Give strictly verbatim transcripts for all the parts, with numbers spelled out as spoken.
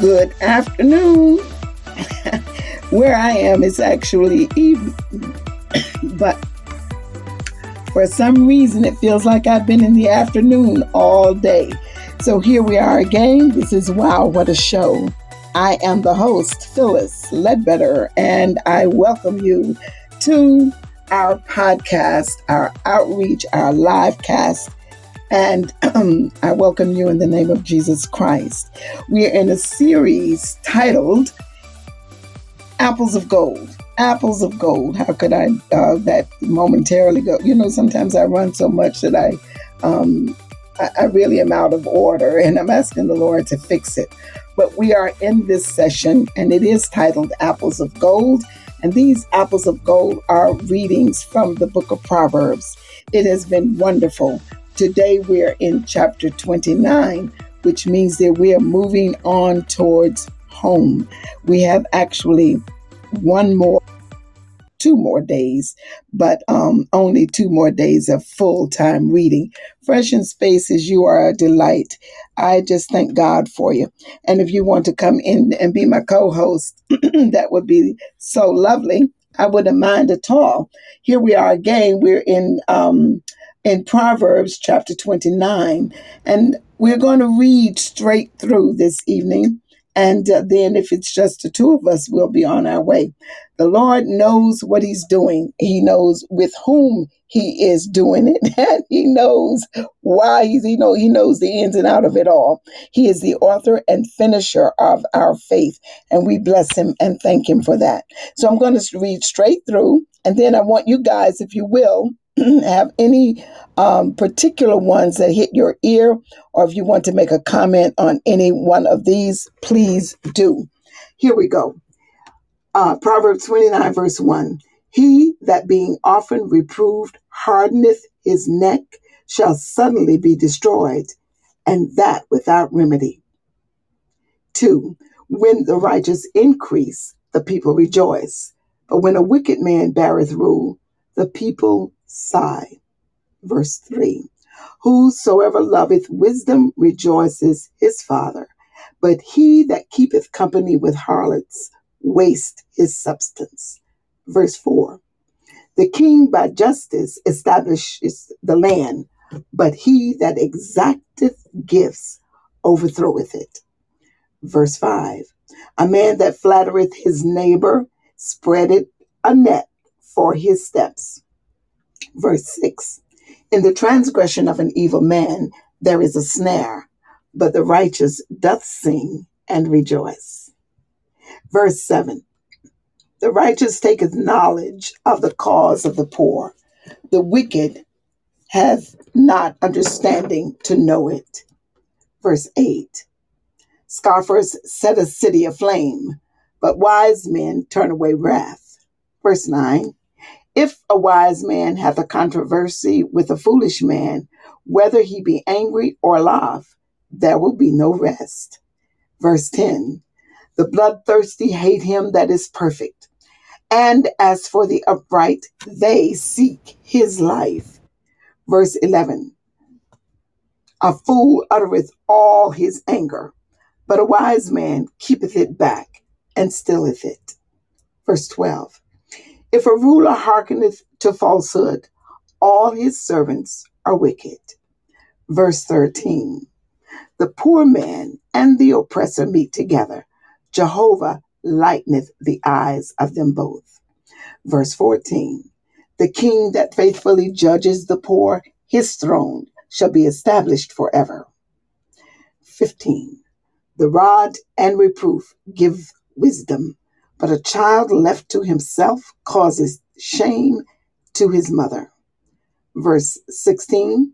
good afternoon. Where I am is actually evening, but for some reason it feels like I've been in the afternoon all day. So here we are again. This is Wow, What a Show. I am the host, Phyllis Ledbetter, and I welcome you to our podcast, our outreach, our live cast, and um, I welcome you in the name of Jesus Christ. We are in a series titled Apples of Gold. Apples of Gold. How could I uh, that momentarily go? You know, sometimes I run so much that I, um, I, I really am out of order, and I'm asking the Lord to fix it. But we are in this session, and it is titled Apples of Gold. And these Apples of Gold are readings from the book of Proverbs. It has been wonderful. Today we're in chapter twenty-nine, which means that we are moving on towards home. We have actually one more, two more days, but um, only two more days of full-time reading. Fresh in Spaces, you are a delight. I just thank God for you. And if you want to come in and be my co-host, that would be so lovely. I wouldn't mind at all. Here we are again. We're in um, in Proverbs chapter twenty-nine, and we're going to read straight through this evening. And uh, then if it's just the two of us, we'll be on our way. The Lord knows what he's doing. He knows with whom he is doing it. And he knows why he's, he, know, he knows the ins and out of it all. He is the author and finisher of our faith. And we bless him and thank him for that. So I'm going to read straight through. And then I want you guys, if you will, have any um, particular ones that hit your ear, or if you want to make a comment on any one of these, please do. Here we go. Uh, Proverbs twenty-nine, verse one. He that being often reproved hardeneth his neck shall suddenly be destroyed, and that without remedy. Two, when the righteous increase, the people rejoice. But when a wicked man beareth rule, the people sigh. Verse three. Whosoever loveth wisdom rejoiceth his father, but he that keepeth company with harlots waste his substance. Verse four. The king by justice establishes the land, but he that exacteth gifts overthroweth it. Verse five. A man that flattereth his neighbor spreadeth a net for his steps. Verse six, in the transgression of an evil man, there is a snare, but the righteous doth sing and rejoice. Verse seven, the righteous taketh knowledge of the cause of the poor. The wicked hath not understanding to know it. Verse eight, scoffers set a city aflame, but wise men turn away wrath. Verse nine, if a wise man hath a controversy with a foolish man, whether he be angry or laugh, there will be no rest. Verse ten, the bloodthirsty hate him that is perfect, and as for the upright, they seek his life. Verse eleven, a fool uttereth all his anger, but a wise man keepeth it back and stilleth it. Verse twelve, if a ruler hearkeneth to falsehood, all his servants are wicked. Verse thirteen, the poor man and the oppressor meet together. Jehovah lighteneth the eyes of them both. Verse fourteen, the king that faithfully judges the poor, his throne shall be established forever. fifteen, the rod and reproof give wisdom, but a child left to himself causes shame to his mother. Verse sixteen,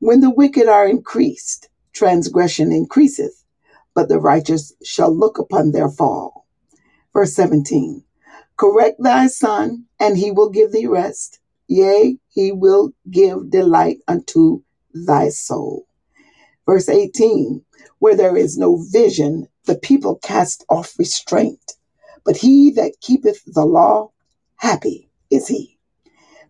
when the wicked are increased, transgression increaseth, but the righteous shall look upon their fall. Verse seventeen, correct thy son, and he will give thee rest. Yea, he will give delight unto thy soul. Verse eighteen, where there is no vision, the people cast off restraint. But he that keepeth the law, happy is he.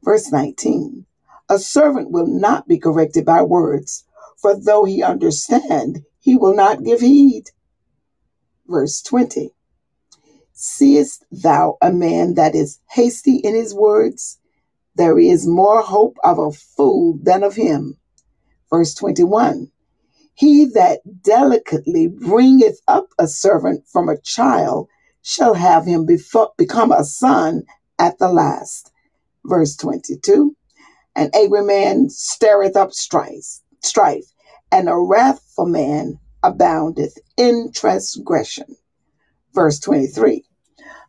Verse nineteen, a servant will not be corrected by words, for though he understand, he will not give heed. verse twenty. Seest thou a man that is hasty in his words? There is more hope of a fool than of him. Verse twenty-one. He that delicately bringeth up a servant from a child shall have him befo- become a son at the last. Verse twenty-two. An angry man stirreth up strife, strife, and a wrathful man aboundeth in transgression. Verse twenty-three.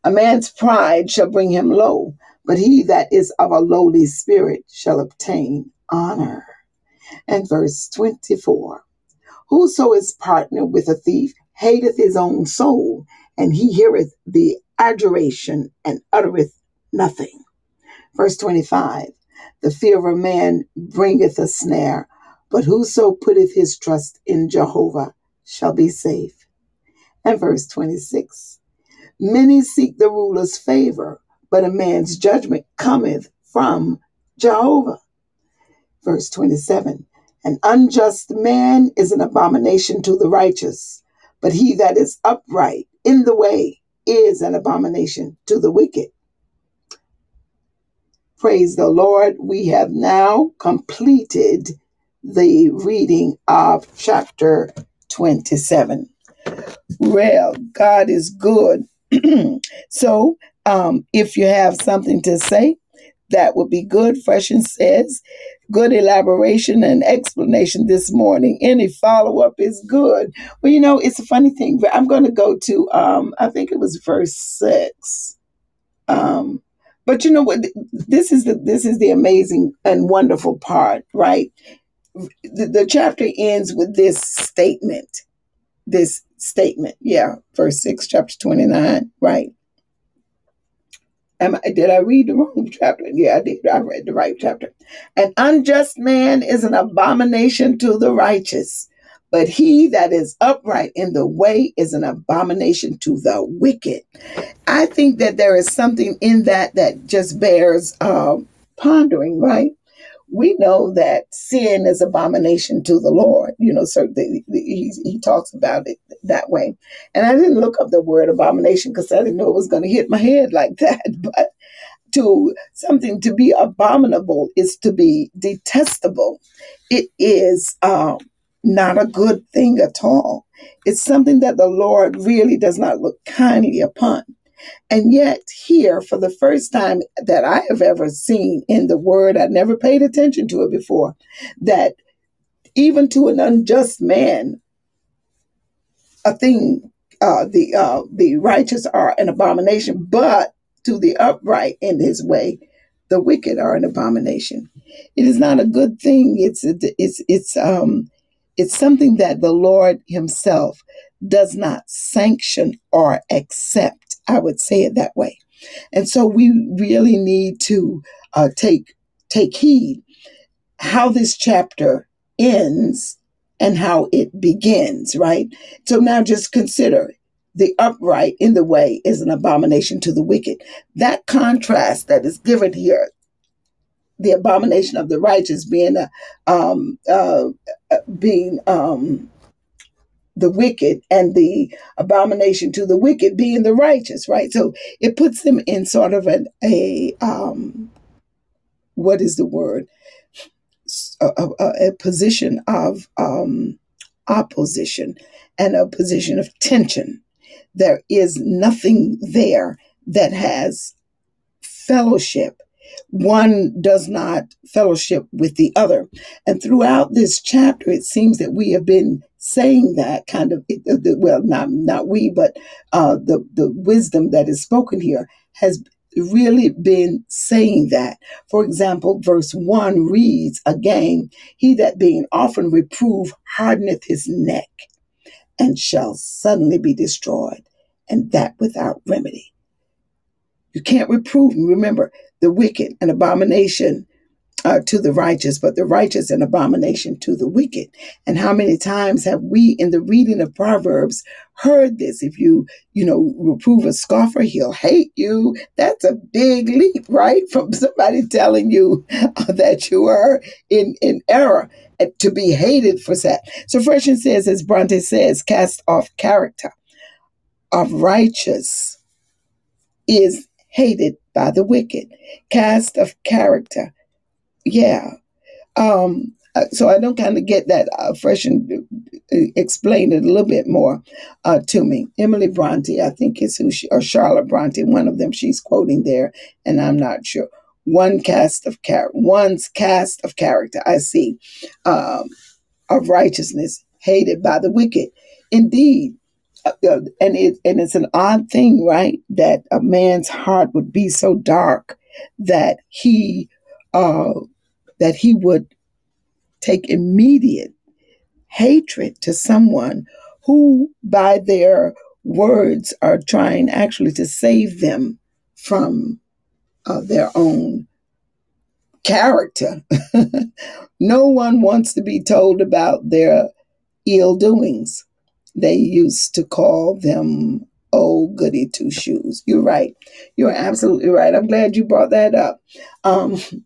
A man's pride shall bring him low, but he that is of a lowly spirit shall obtain honor. And verse twenty-four. Whoso is partnered with a thief hateth his own soul, and he heareth the adjuration and uttereth nothing. Verse twenty-five. The fear of a man bringeth a snare, but whoso putteth his trust in Jehovah shall be safe. And verse twenty-six. Many seek the ruler's favor, but a man's judgment cometh from Jehovah. Verse twenty-seven. An unjust man is an abomination to the righteous, but he that is upright in the way is an abomination to the wicked. Praise the Lord. We have now completed the reading of chapter twenty-seven. Well, God is good. So um, if you have something to say, that would be good. Fresh and says, good elaboration and explanation this morning. Any follow-up is good. Well, you know, it's a funny thing, but I'm going to go to, um, I think it was verse six. Um, but you know what? This is the, this is the amazing and wonderful part, right? The, the chapter ends with this statement. This statement, yeah, verse six, chapter twenty-nine, right? Am I, did I read the wrong chapter? Yeah, I did. I read the right chapter. An unjust man is an abomination to the righteous, but he that is upright in the way is an abomination to the wicked. I think that there is something in that that just bears uh, pondering, right? We know that sin is abomination to the Lord. You know, certainly he, he talks about it that way. And I didn't look up the word abomination because I didn't know it was going to hit my head like that. But to something to be abominable is to be detestable. It is um, not a good thing at all. It's something that the Lord really does not look kindly upon. And yet here, for the first time that I have ever seen in the word, I never paid attention to it before, that even to an unjust man, a thing, uh, the uh, the righteous are an abomination, but to the upright in his way, the wicked are an abomination. It is not a good thing. It's it's it's um it's something that the Lord himself does not sanction or accept. I would say it that way. And so we really need to uh, take take heed how this chapter ends and how it begins, right? So now just consider the upright in the way is an abomination to the wicked. That contrast that is given here, the abomination of the righteous being a, um, uh, being um, the wicked and the abomination to the wicked being the righteous, right? So it puts them in sort of an, a, um, what is the word? A, a, a position of um, opposition and a position of tension. There is nothing there that has fellowship. One does not fellowship with the other. And throughout this chapter, it seems that we have been saying that kind of, well, not not we, but uh, the, the wisdom that is spoken here has really been saying that. For example, verse one reads again, he that being often reproved hardeneth his neck and shall suddenly be destroyed, and that without remedy. You can't reprove. Remember, the wicked, an abomination uh, to the righteous, but the righteous, an abomination to the wicked. And how many times have we, in the reading of Proverbs, heard this? If you, you know, reprove a scoffer, he'll hate you. That's a big leap, right? From somebody telling you that you are in, in error and to be hated for that. So Freshen says, as Bronte says, cast off character. of righteous is hated by the wicked. Cast of character. Yeah. Um, so I don't kind of get that. Uh, Fresh and uh, explain it a little bit more uh, to me. Emily Bronte, I think is who she, or Charlotte Bronte, one of them she's quoting there, and I'm not sure. One cast of char- one's cast of character, I see, um, of righteousness, hated by the wicked. Indeed, uh, and it and it's an odd thing, right, that a man's heart would be so dark that he uh, that he would take immediate hatred to someone who, by their words, are trying actually to save them from Uh, their own character. No one wants to be told about their ill doings. They used to call them old goody two shoes. You're right. You're absolutely right. I'm glad you brought that up,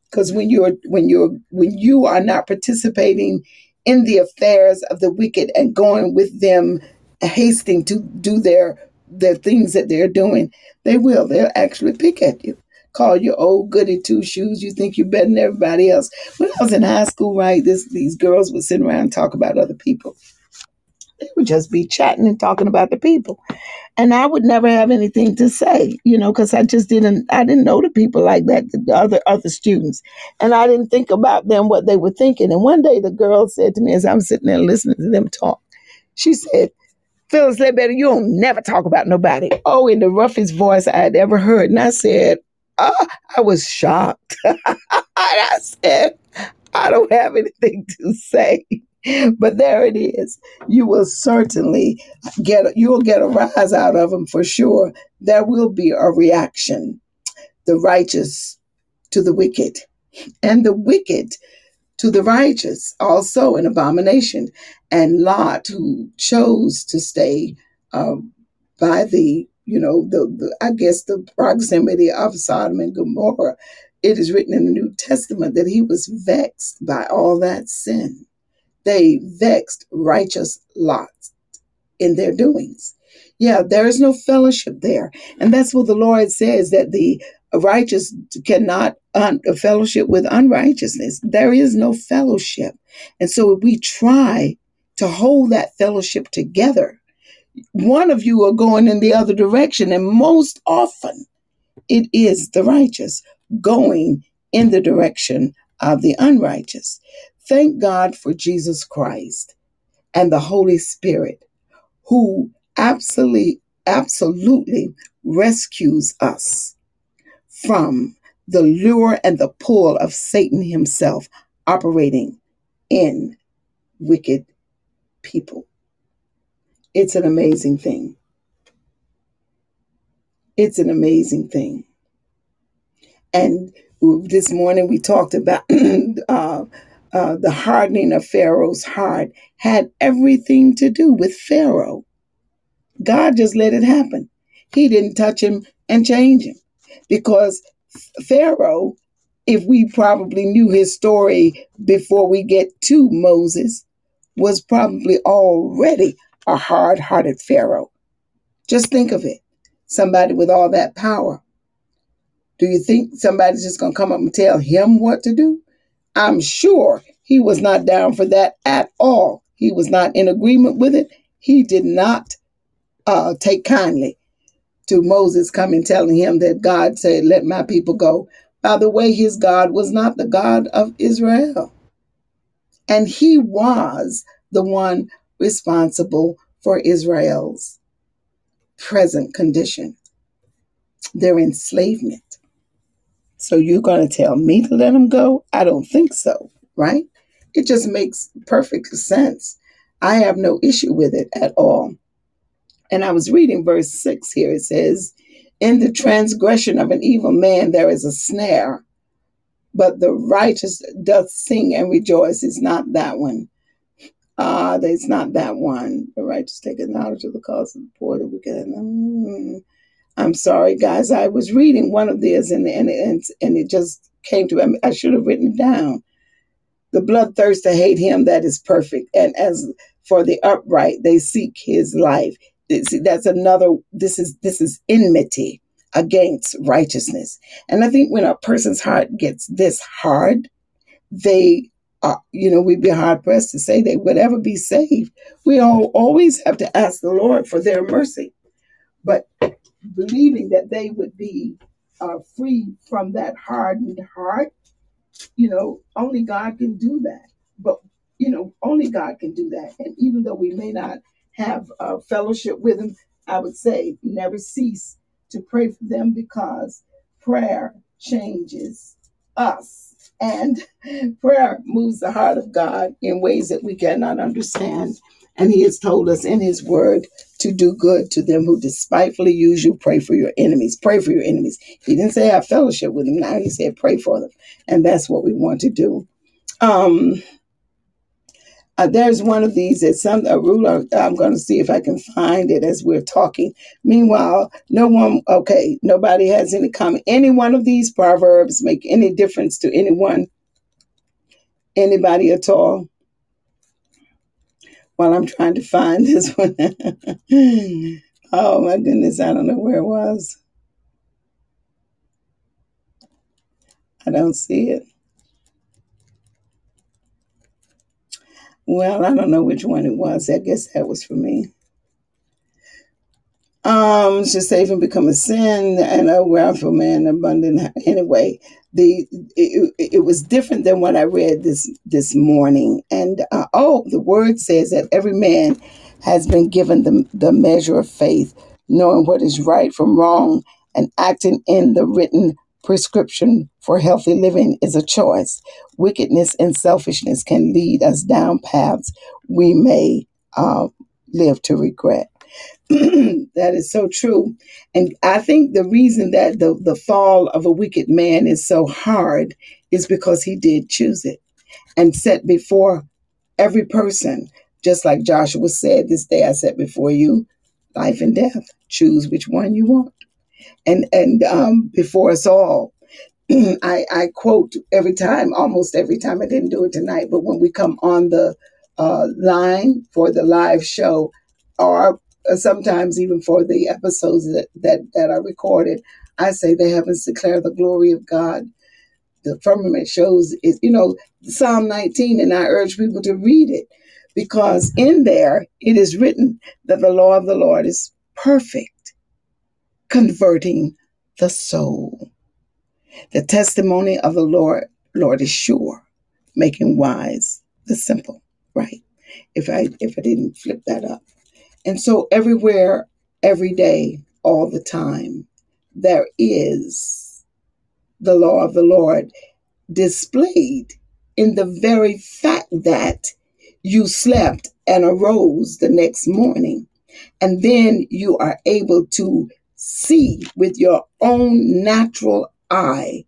because um, when you're when you're when you are not participating in the affairs of the wicked and going with them, hasting to do their their things that they're doing, they will. They'll actually pick at you. Call you old goody two shoes. You think you're better than everybody else. When I was in high school, right, this, these girls would sit around and talk about other people. They would just be chatting and talking about the people, and I would never have anything to say, you know, because I just didn't. I didn't know the people like that, the other other students, and I didn't think about them what they were thinking. And one day, the girl said to me, as I'm sitting there listening to them talk, she said, "Phyllis Ledbetter, you don't never talk about nobody." Oh, in the roughest voice I had ever heard, and I said, Oh, I was shocked. I said, I don't have anything to say. But there it is. You will certainly get, you will get a rise out of them for sure. There will be a reaction. The righteous to the wicked, and the wicked to the righteous, also an abomination. And Lot, who chose to stay uh, by the You know, the, the I guess the proximity of Sodom and Gomorrah, it is written in the New Testament that he was vexed by all that sin. They vexed righteous Lot in their doings. Yeah, there is no fellowship there. And that's what the Lord says, that the righteous cannot un- fellowship with unrighteousness. There is no fellowship. And so if we try to hold that fellowship together, one of you are going in the other direction, and most often it is the righteous going in the direction of the unrighteous. Thank God for Jesus Christ and the Holy Spirit, who absolutely, absolutely rescues us from the lure and the pull of Satan himself operating in wicked people. It's an amazing thing. It's an amazing thing. And this morning we talked about uh, uh, the hardening of Pharaoh's heart had everything to do with Pharaoh. God just let it happen. He didn't touch him and change him, because Pharaoh, if we probably knew his story before we get to Moses, was probably already a hard-hearted Pharaoh. Just think of it. Somebody with all that power. Do you think somebody's just going to come up and tell him what to do? I'm sure he was not down for that at all. He was not in agreement with it. He did not uh, take kindly to Moses coming telling him that God said, let my people go. By the way, his God was not the God of Israel. And he was the one responsible for Israel's present condition, their enslavement. So you're going to tell me to let them go? I don't think so, right? It just makes perfect sense. I have no issue with it at all. And I was reading verse six here. It says, in the transgression of an evil man there is a snare, but the righteous doth sing and rejoice. It's not that one. Ah, uh, it's not that one. The righteous take knowledge of the cause of the poor, the wicked. Mm. I'm sorry, guys. I was reading one of these, and and and, and it just came to me. I should have written it down. The bloodthirster hate him that is perfect, and as for the upright, they seek his life. it's, that's another, this is, this is enmity against righteousness. And I think when a person's heart gets this hard, they are, you know, we'd be hard pressed to say they would ever be saved. We all always have to ask the Lord for their mercy, but believing that they would be uh, free from that hardened heart, you know, only God can do that. But, you know, only God can do that. And even though we may not have uh, fellowship with him, I would say never cease to pray for them, because prayer changes us and prayer moves the heart of God in ways that we cannot understand. And he has told us in his word to do good to them who despitefully use you. Pray for your enemies. Pray for your enemies. He didn't say have fellowship with them. Now he said pray for them. And that's what we want to do. Um, uh, there's one of these that some a ruler. I'm going to see if I can find it as we're talking. Meanwhile, no one. Okay, nobody has any comment. Any one of these proverbs make any difference to anyone, anybody at all? While I'm trying to find this one. Oh my goodness, I don't know where it was. I don't see it. Well, I don't know which one it was. I guess that was for me. Um, to save and become a sin and a wrathful man abundant. Anyway, the it, it was different than what I read this this morning. And uh, oh, the word says that every man has been given the the measure of faith, knowing what is right from wrong, and acting in the written prescription for healthy living is a choice. Wickedness and selfishness can lead us down paths we may uh, live to regret. That is so true. And I think the reason that the, the fall of a wicked man is so hard is because he did choose it and set before every person, just like Joshua said, this day I set before you life and death. Choose which one you want. And and um, before us all, I, I quote every time, almost every time. I didn't do it tonight, but when we come on the uh, line for the live show, or sometimes even for the episodes that, that, that are recorded, I say the heavens declare the glory of God. The firmament shows it, you know, Psalm nineteen, and I urge people to read it, because in there it is written that the law of the Lord is perfect, converting the soul. The testimony of the Lord, Lord is sure, making wise the simple. Right? If I if I didn't flip that up. And so everywhere, every day, all the time, there is the law of the Lord displayed in the very fact that you slept and arose the next morning, and then you are able to see with your own natural eye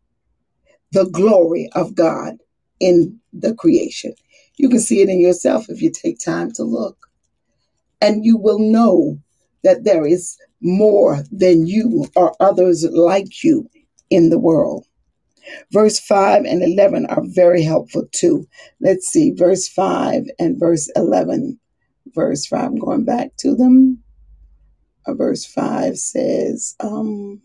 the glory of God in the creation. You can see it in yourself if you take time to look. And you will know that there is more than you or others like you in the world. Verse five and eleven are very helpful too. Let's see, verse five and verse eleven. Verse five, I'm going back to them. Verse five says, um,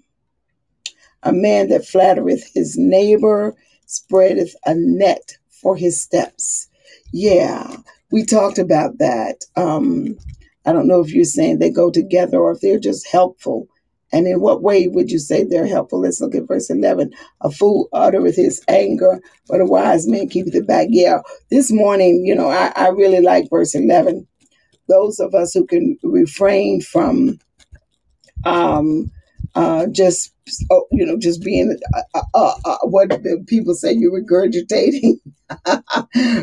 a man that flattereth his neighbor spreadeth a net for his steps. Yeah, we talked about that. Um, I don't know if you're saying they go together or if they're just helpful. And in what way would you say they're helpful? Let's look at verse eleven. A fool uttereth his anger, but a wise man keepeth it back. Yeah, this morning, you know, I, I really like verse eleven. Those of us who can refrain from um, uh, just, oh, you know, just being uh, uh, uh, what people say you're regurgitating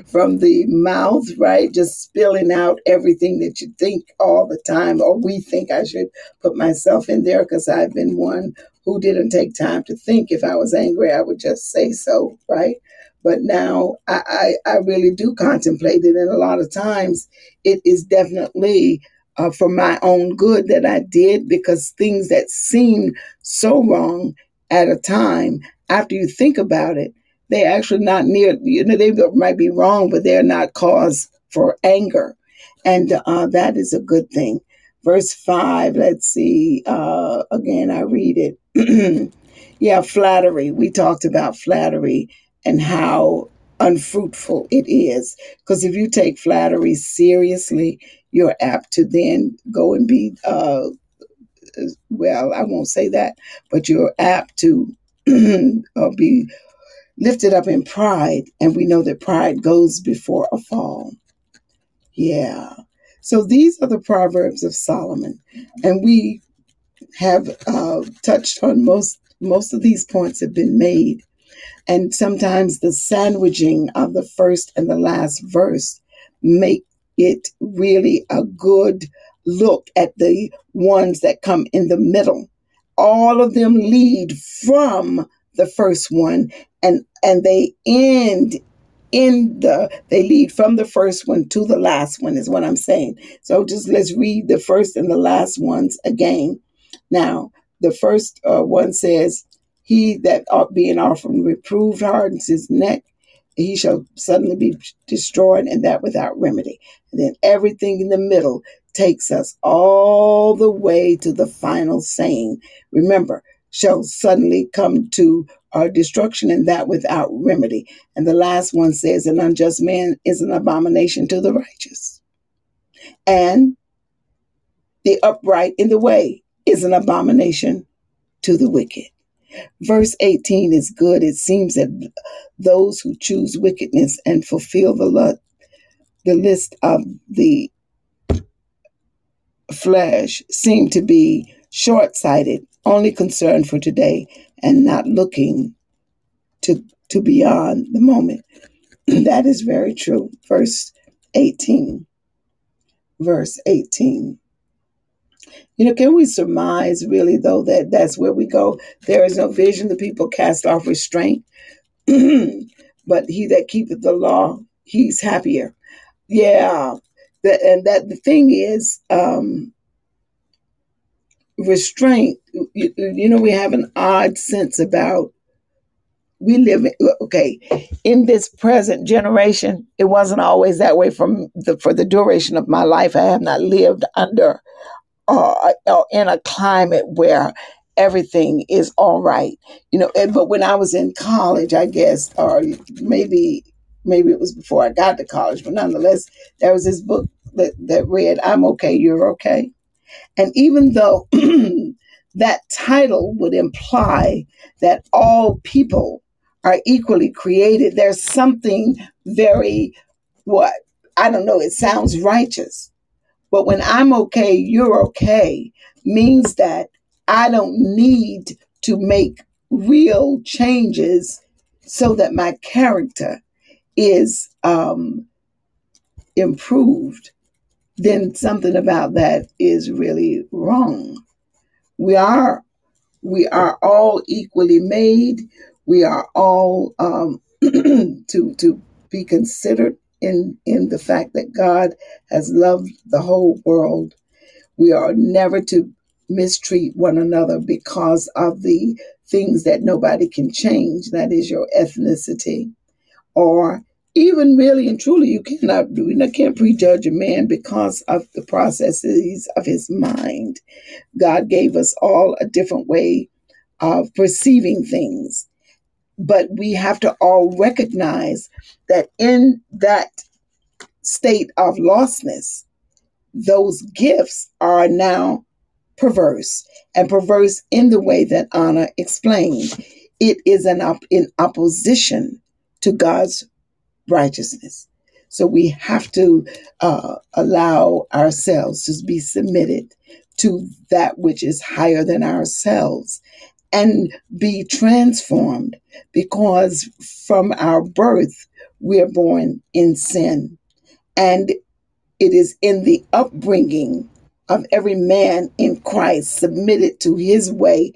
from the mouth, right? Just spilling out everything that you think all the time, or we think. I should put myself in there because I've been one who didn't take time to think. If I was angry, I would just say so, right? But now I, I, I really do contemplate it. And a lot of times it is definitely uh, for my own good that I did, because things that seem so wrong at a time, after you think about it, they actually not near, you know, they might be wrong, but they're not cause for anger. And uh, that is a good thing. verse five. Let's see. Uh, again, I read it. Yeah, flattery. We talked about flattery and how unfruitful it is. Because if you take flattery seriously, you're apt to then go and be, uh, well, I won't say that, but you're apt to be lifted up in pride. And we know that pride goes before a fall. Yeah. So these are the Proverbs of Solomon. And we have uh, touched on most, most of these points have been made. And sometimes the sandwiching of the first and the last verse make it really a good look at the ones that come in the middle. All of them lead from the first one, and, and they end in the, they lead from the first one to the last one is what I'm saying. So just let's read the first and the last ones again. Now, the first uh, one says, he that ought being often reproved hardens his neck, he shall suddenly be destroyed, and that without remedy. And then everything in the middle takes us all the way to the final saying. Remember, shall suddenly come to our destruction, and that without remedy. And the last one says, an unjust man is an abomination to the righteous, and the upright in the way is an abomination to the wicked. Verse eighteen is good. It seems that those who choose wickedness and fulfill the, lo- the list of the flesh seem to be short-sighted, only concerned for today, and not looking to, to beyond the moment. That is very true. Verse eighteen. Verse eighteen. You know, can we surmise really, though, that that's where we go? There is no vision. The people cast off restraint. But he that keepeth the law, he's happier. Yeah. The, and that the thing is, um, restraint, you, you know, we have an odd sense about we live in, okay, in this present generation. It wasn't always that way from the, for the duration of my life. I have not lived under Uh, in a climate where everything is all right, you know. And, but when I was in college, I guess, or maybe, maybe it was before I got to college, but nonetheless, there was this book that, that read, "I'm okay, you're okay." And even though that title would imply that all people are equally created, there's something very, what, I don't know, it sounds righteous. But when I'm okay, you're okay means that I don't need to make real changes so that my character is um, improved. Then something about that is really wrong. We are, we are all equally made. We are all um, to to be considered. In, in the fact that God has loved the whole world. We are never to mistreat one another because of the things that nobody can change. That is your ethnicity. Or even really and truly, you cannot you can't prejudge a man because of the processes of his mind. God gave us all a different way of perceiving things. But we have to all recognize that in that state of lostness, those gifts are now perverse, and perverse in the way that Anna explained. It is an op- in opposition to God's righteousness. So we have to uh, allow ourselves to be submitted to that which is higher than ourselves, and be transformed, because from our birth, we are born in sin. And it is in the upbringing of every man in Christ, submitted to his way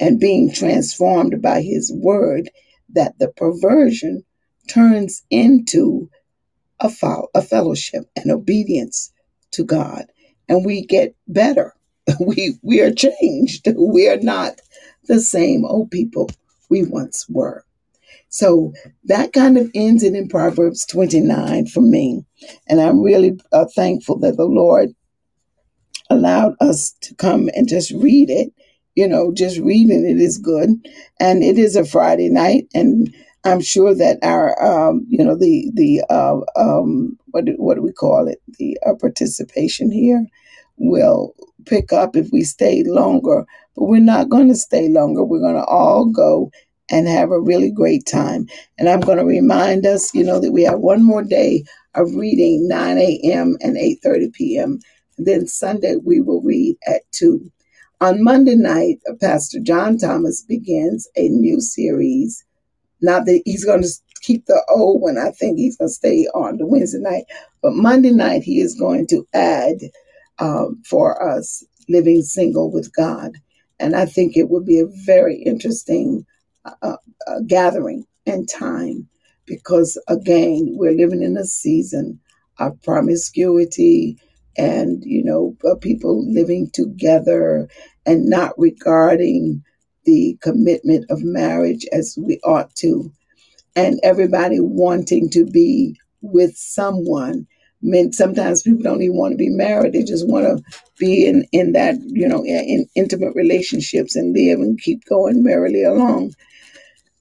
and being transformed by his word, that the perversion turns into a, fo- a fellowship and obedience to God. And we get better. We, we are changed. We are not the same old people we once were. So that kind of ends it in Proverbs twenty-nine for me. And I'm really uh, thankful that the Lord allowed us to come and just read it. You know, just reading it is good. And it is a Friday night. And I'm sure that our, um, you know, the, the uh, um, what, do, what do we call it? The uh, participation here will pick up if we stay longer. But we're not going to stay longer. We're going to all go and have a really great time. And I'm going to remind us, you know, that we have one more day of reading, nine a.m. and eight thirty p.m. And then Sunday we will read at two. On Monday night, Pastor John Thomas begins a new series. Not that he's going to keep the old one. I think he's going to stay on the Wednesday night. But Monday night, he is going to add um, for us, Living Single with God. And I think it will be a very interesting uh, uh, gathering and time because, again, we're living in a season of promiscuity and, you know, people living together and not regarding the commitment of marriage as we ought to, and everybody wanting to be with someone. I mean, sometimes people don't even want to be married. They just want to be in, in that, you know, in intimate relationships and live and keep going merrily along.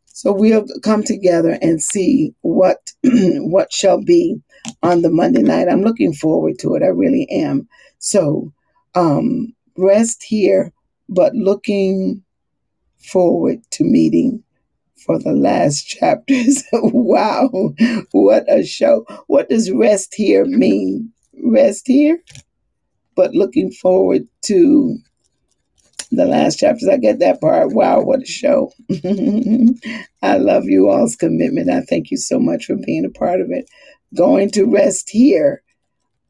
So we'll come together and see what what shall be on the Monday night. I'm looking forward to it. I really am. So um, rest here, but looking forward to meeting for the last chapters. Wow, what a show. What does rest here mean? Rest here, but looking forward to the last chapters. I get that part. Wow, what a show. I love you all's commitment. I thank you so much for being a part of it. Going to rest here.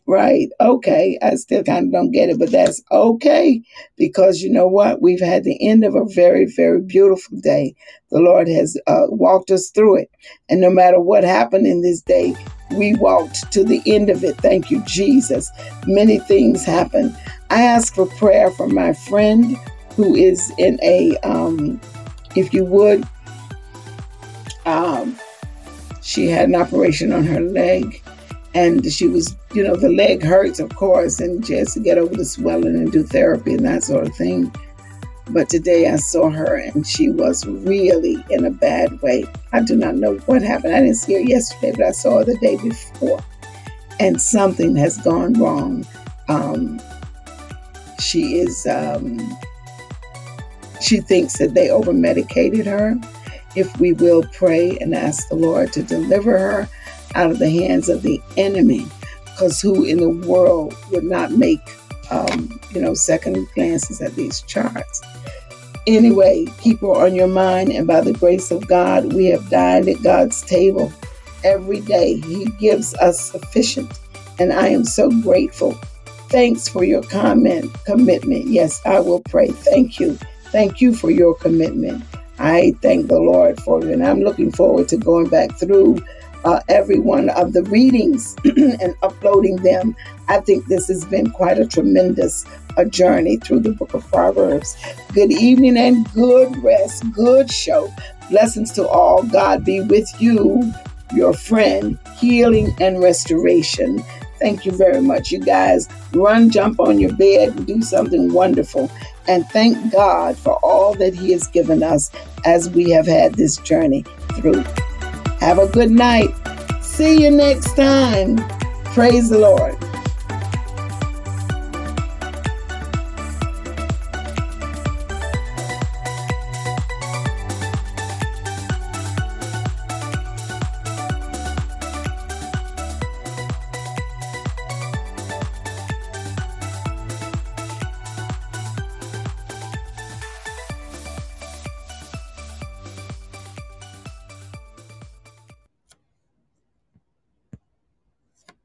Right. Okay. I still kind of don't get it, but that's okay. Because you know what? We've had the end of a very, very beautiful day. The Lord has uh, walked us through it. And no matter what happened in this day, we walked to the end of it. Thank you, Jesus. Many things happened. I ask for prayer for my friend who is in a, um, if you would, um, she had an operation on her leg. And she was, you know, the leg hurts, of course, and she has to get over the swelling and do therapy and that sort of thing. But today I saw her and she was really in a bad way. I do not know what happened. I didn't see her yesterday, but I saw her the day before. And something has gone wrong. Um, she is, um, she thinks that they over-medicated her. If we will pray and ask the Lord to deliver her out of the hands of the enemy, because who in the world would not make, um, you know, second glances at these charts? Anyway, keep her on your mind, and by the grace of God, we have dined at God's table every day. He gives us sufficient, and I am so grateful. Thanks for your comment, commitment. Yes, I will pray. Thank you. Thank you for your commitment. I thank the Lord for you, and I'm looking forward to going back through Uh, every one of the readings and uploading them. I think this has been quite a tremendous uh, journey through the book of Proverbs. Good evening and good rest, good show. Blessings to all. God be with you, your friend, healing and restoration. Thank you very much, you guys. Run, jump on your bed, and do something wonderful. And thank God for all that He has given us as we have had this journey through. Have a good night. See you next time. Praise the Lord.